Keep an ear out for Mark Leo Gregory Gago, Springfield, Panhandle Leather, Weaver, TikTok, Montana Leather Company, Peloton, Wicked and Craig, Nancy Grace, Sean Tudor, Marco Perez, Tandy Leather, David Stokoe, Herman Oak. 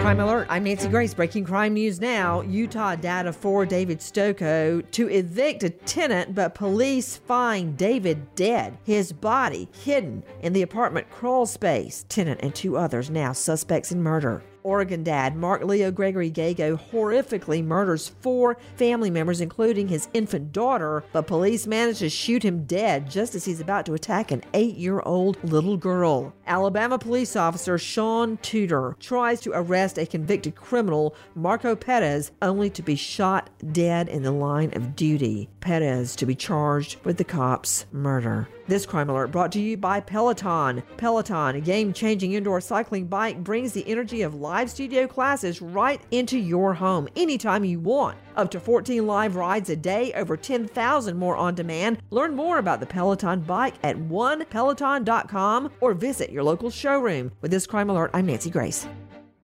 Crime Alert, I'm Nancy Grace. Breaking crime news now. Utah data for David Stokoe to evict a tenant, but police find David dead. His body hidden in the apartment crawl space. Tenant and two others now suspects in murder. Oregon dad Mark Leo Gregory Gago horrifically murders 4 family members, including his infant daughter, but police manage to shoot him dead just as he's about to attack an 8-year-old little girl. Alabama police officer Sean Tudor tries to arrest a convicted criminal, Marco Perez, only to be shot dead in the line of duty. Perez to be charged with the cop's murder. This crime alert brought to you by Peloton. Peloton, a game-changing indoor cycling bike, brings the energy of live studio classes right into your home anytime you want. Up to 14 live rides a day, over 10,000 more on demand. Learn more about the Peloton bike at onepeloton.com or visit your local showroom. With this crime alert, I'm Nancy Grace.